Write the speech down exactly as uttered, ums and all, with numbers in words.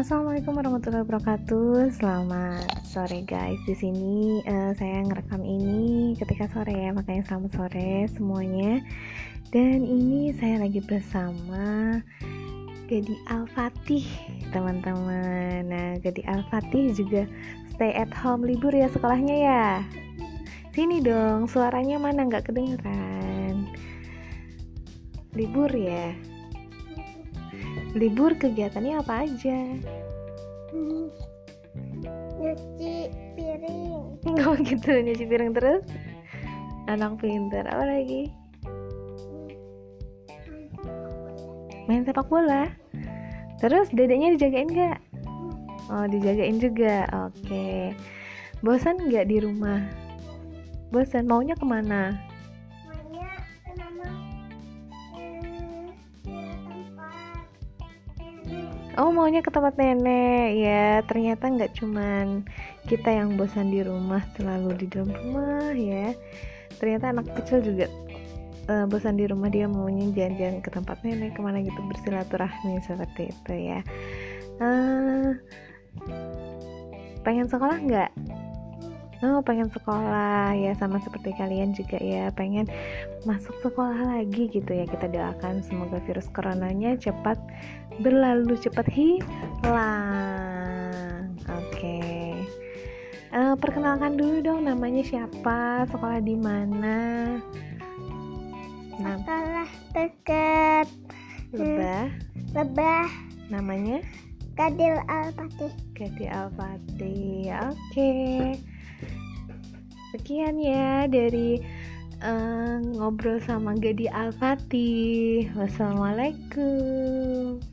Assalamualaikum warahmatullahi wabarakatuh. Selamat sore guys. Di sini uh, saya ngerekam ini ketika sore ya, makanya selamat sore semuanya. Dan ini saya lagi bersama Gadi Alfatih, teman-teman. Nah, Gadi Alfatih juga stay at home, libur ya sekolahnya ya. Sini dong, suaranya mana nggak kedengeran? Libur ya. Libur kegiatannya apa aja? Hmm. Nyuci piring. Enggak gitu, nyuci piring terus? Anak pintar, apa lagi? Main sepak bola. Terus dedeknya dijagain nggak? Oh, dijagain juga. Oke. Bosan nggak di rumah? Bosan, maunya kemana? Oh, maunya ke tempat nenek ya. Ternyata nggak cuman kita yang bosan di rumah, selalu di dalam rumah ya. Ternyata anak kecil juga uh, bosan di rumah, dia maunya jalan-jalan ke tempat nenek, kemana gitu, bersilaturahmi seperti itu ya. Uh, pengen sekolah nggak? Oh, pengen sekolah ya, sama seperti kalian juga ya, pengen masuk sekolah lagi gitu ya. Kita doakan semoga virus coronanya cepat berlalu, cepat hilang. Oke. Uh, perkenalkan dulu dong, namanya siapa, sekolah di mana? Sekolah dekat Lebah. Lebah. Namanya? Gadi Alfatih. Gadi Alfatih. Oke. Sekian ya dari Uh, ngobrol sama Gadi Alfatih. Wassalamualaikum.